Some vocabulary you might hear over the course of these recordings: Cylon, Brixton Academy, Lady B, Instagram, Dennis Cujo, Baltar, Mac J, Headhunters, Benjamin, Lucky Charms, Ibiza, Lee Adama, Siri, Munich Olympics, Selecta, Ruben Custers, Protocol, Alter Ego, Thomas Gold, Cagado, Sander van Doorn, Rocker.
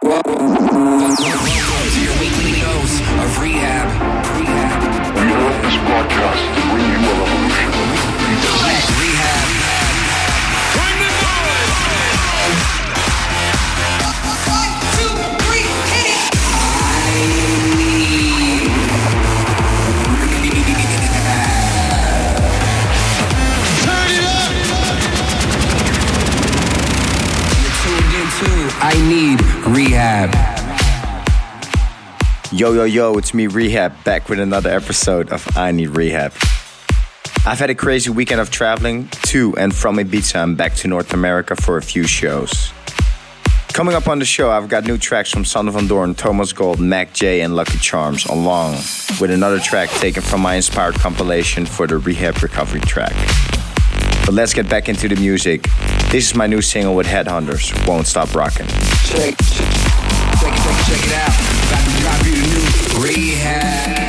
Welcome to your weekly dose of rehab. We hope this broadcast to bring you a revolution. Rehab. Bring the noise. 1, 2, 3, hit it. I need rehab. Yo, it's me, Rehab, back with another episode of I Need Rehab. I've had a crazy weekend of traveling to and from Ibiza and back to North America for a few shows. Coming up on the show, I've got new tracks from Sander van Doorn, Thomas Gold, Mac J and Lucky Charms, along with another track taken from my inspired compilation for the Rehab Recovery track. But let's get back into the music. This is my new single with Headhunters, Won't Stop Rockin'. Check it out. About to drop you the new Rehab.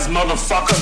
surprise, motherfucker.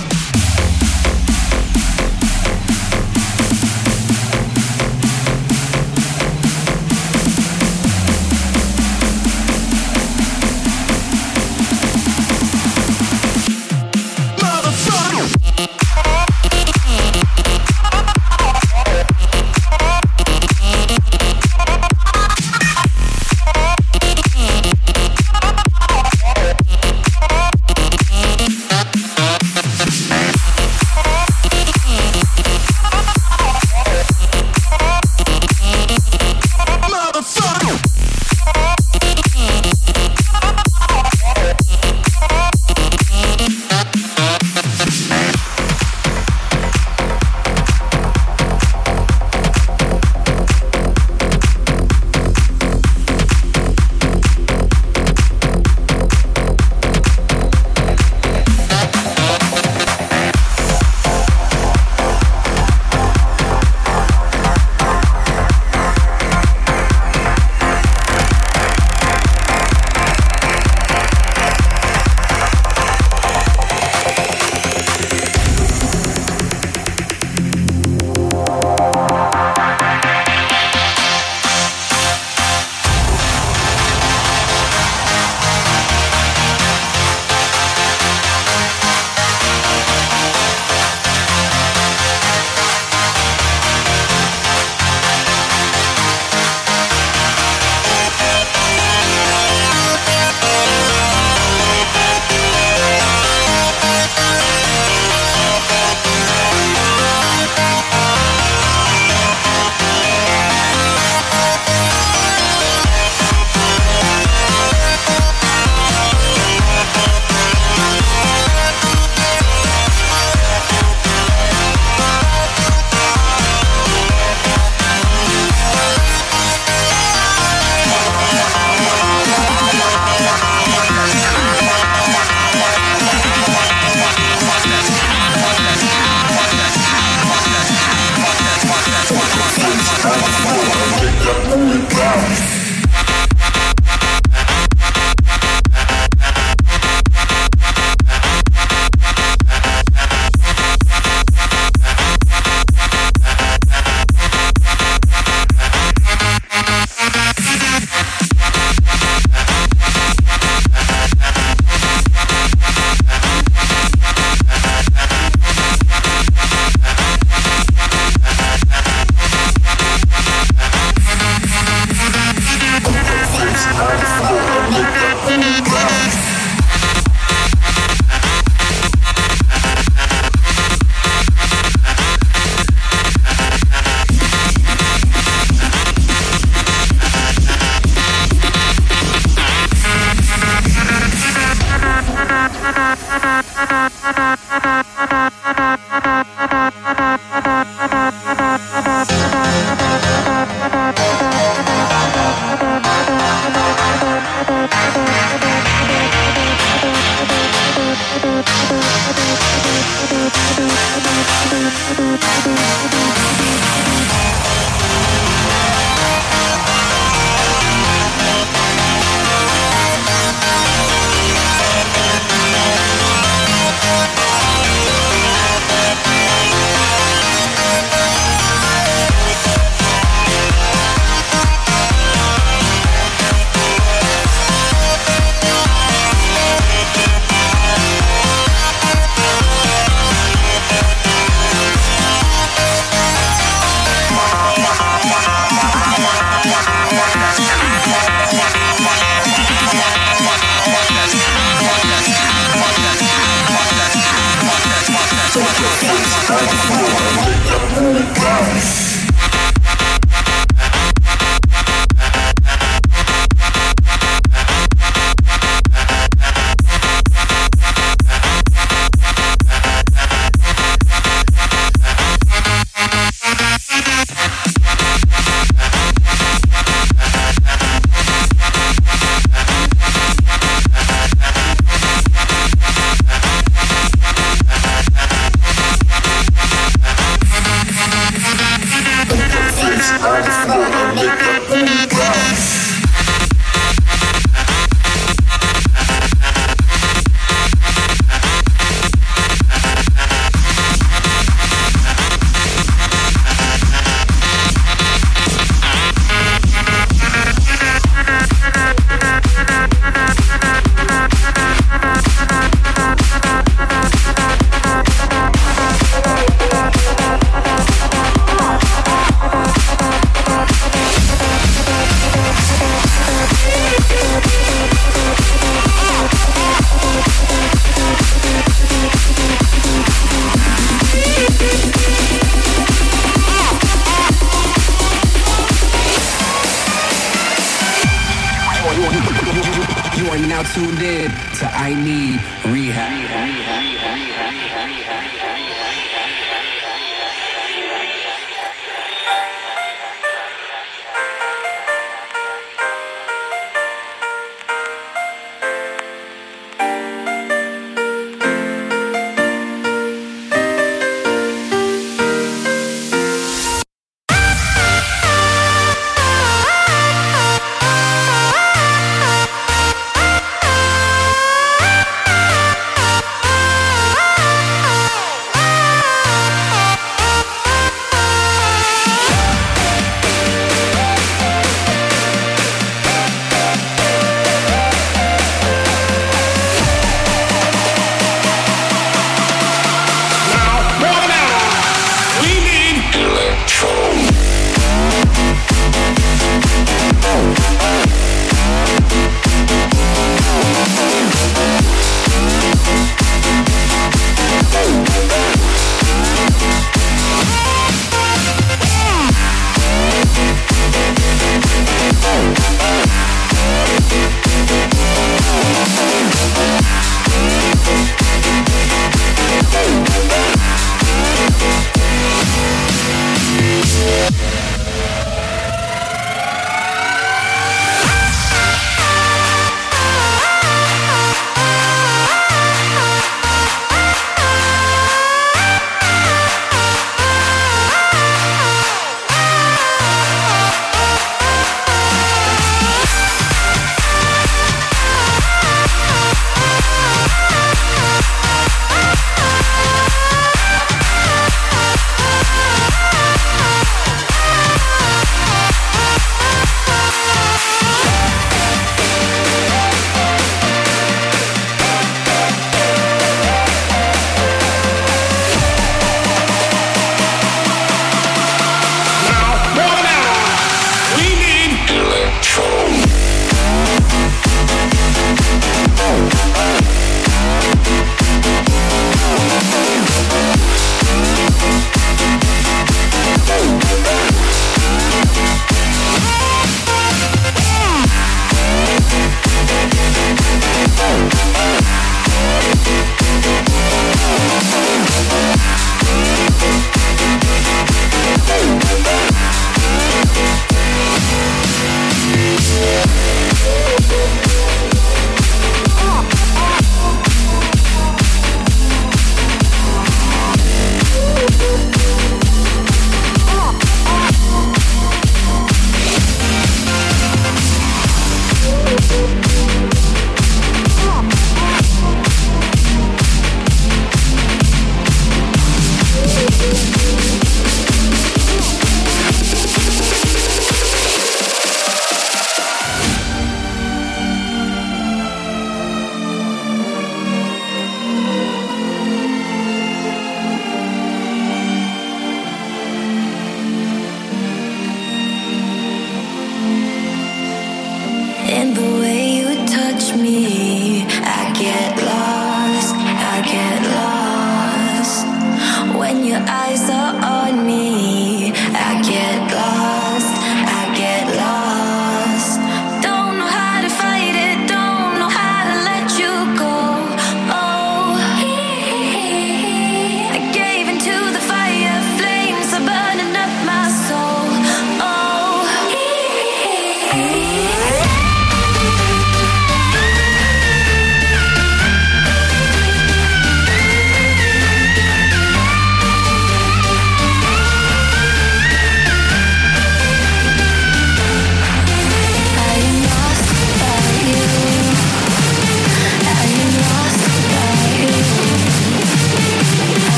and you're now tuned in to I Need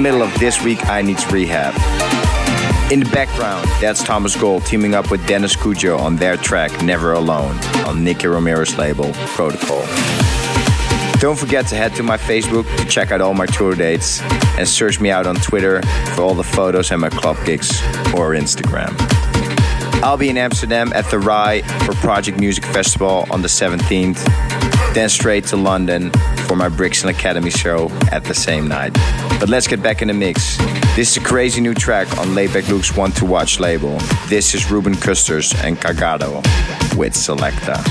Middle of This Week I Need Rehab. In the background, that's Thomas Gold teaming up with Dennis Cujo on their track Never Alone on Nicky Romero's label Protocol. Don't forget to head to my Facebook to check out all my tour dates and search me out on Twitter for all the photos and my club gigs, or Instagram. I'll be in Amsterdam at the Rai for Project Music Festival on the 17th, then straight to London for my Brixton Academy show at the same night. But let's get back in the mix. This is a crazy new track on Laidback Luke's One to Watch label. This is Ruben Custers and Cagado with Selecta.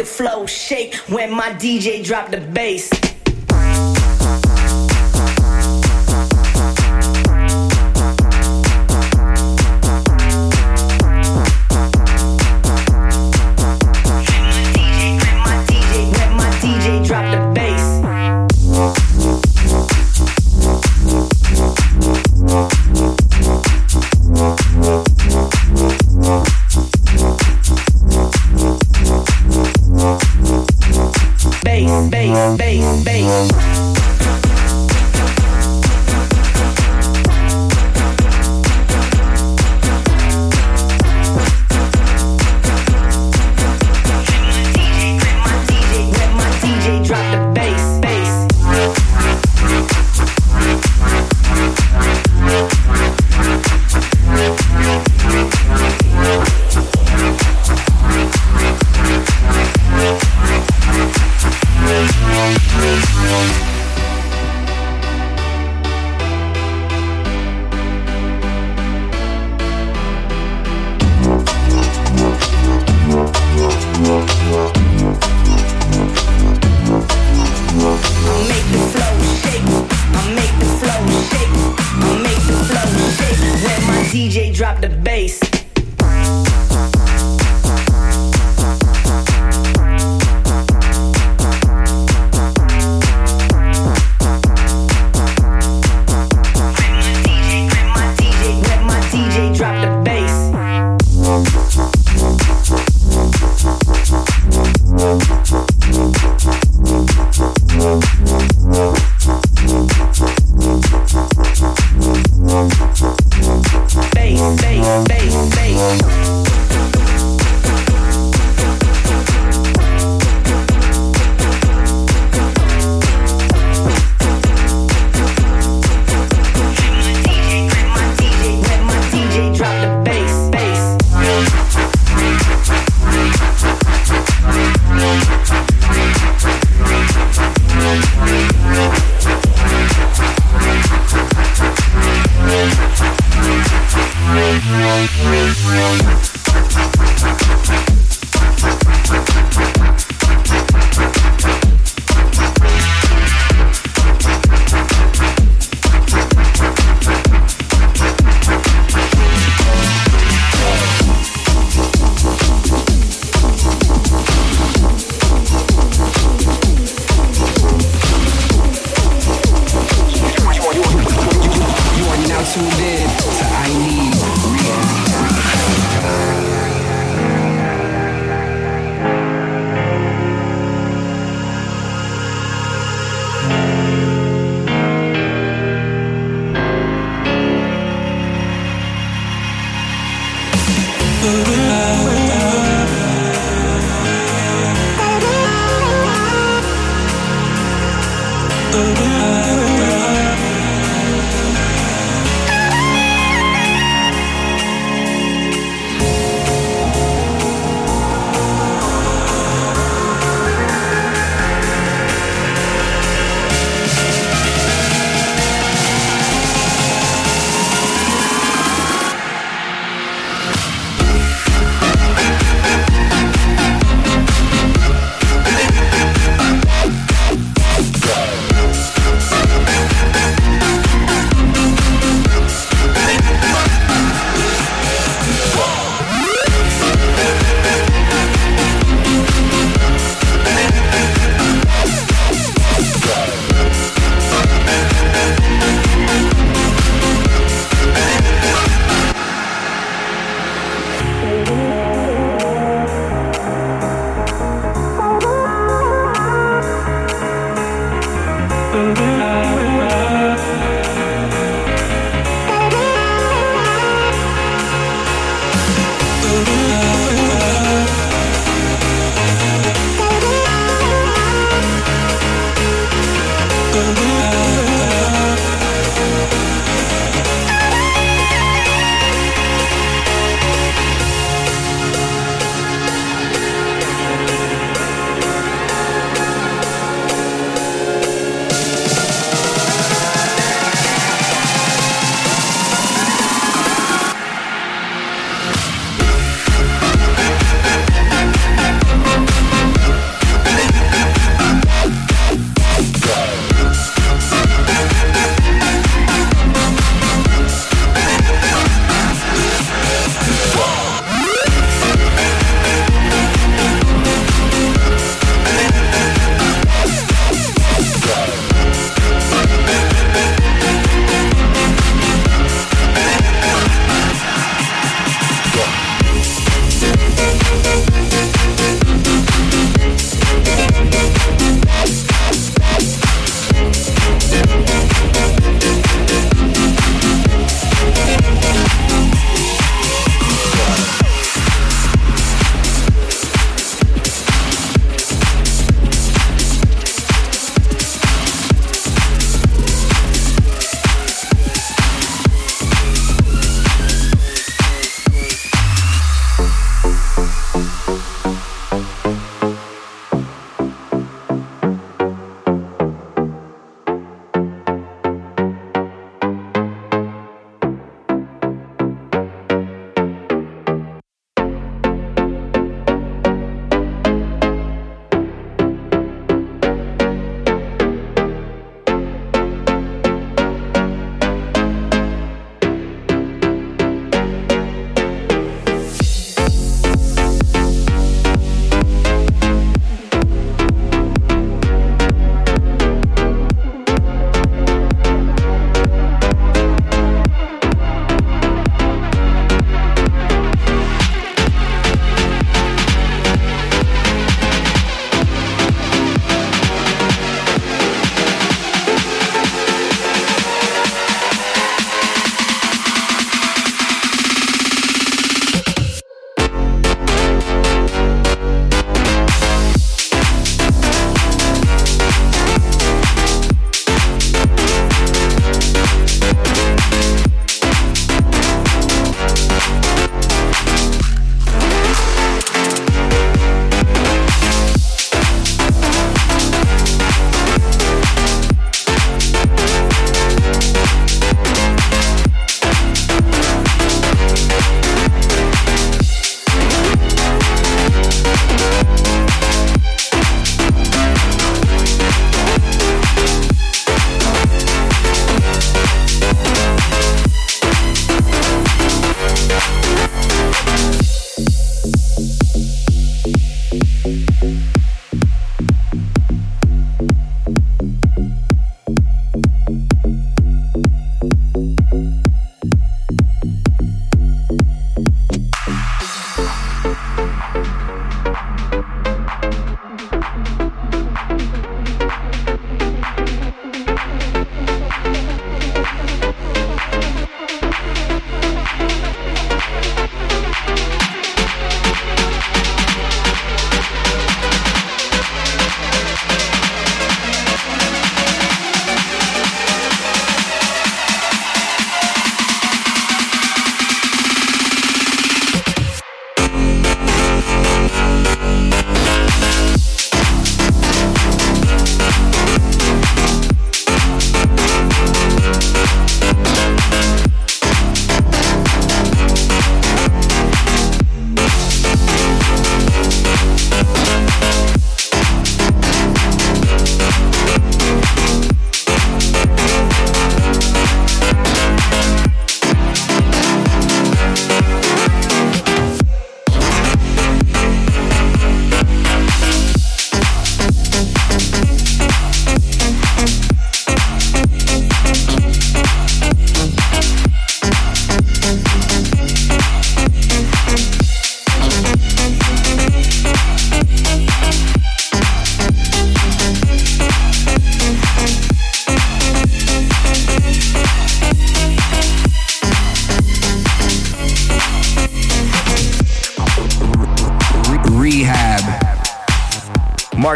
the flow shake when my DJ drop the bass.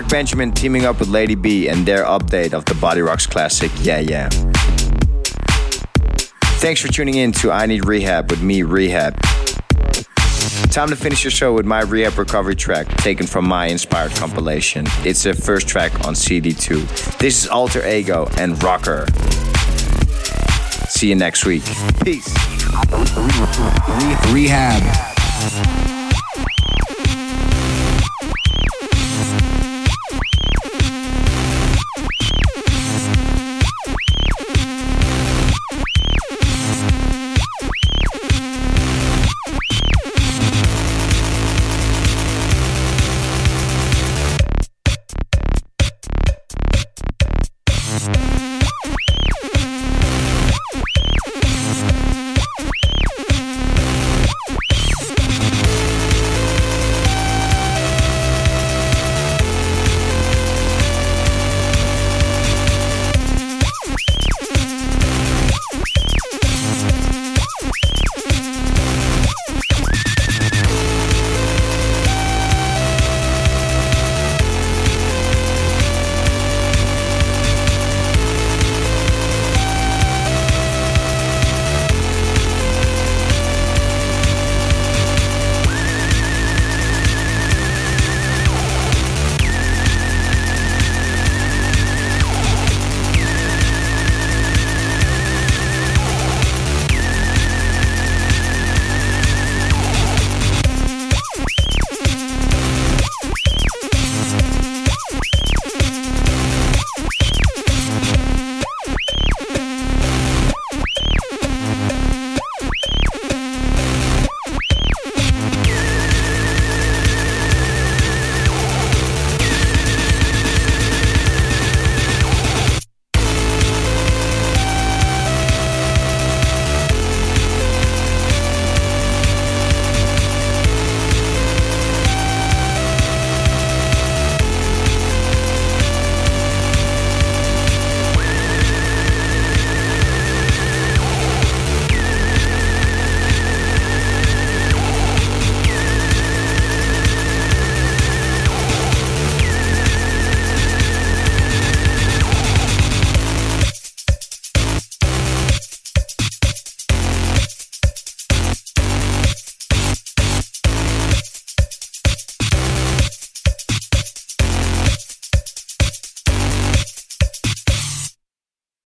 Benjamin teaming up with Lady B and their update of the Body Rocks classic, Yeah Yeah. Thanks for tuning in to I Need Rehab with me, Rehab. Time to finish your show with my Rehab Recovery track, taken from my Inspired compilation. It's the first track on CD2. This is Alter Ego and Rocker. See you next week. Peace. Rehab.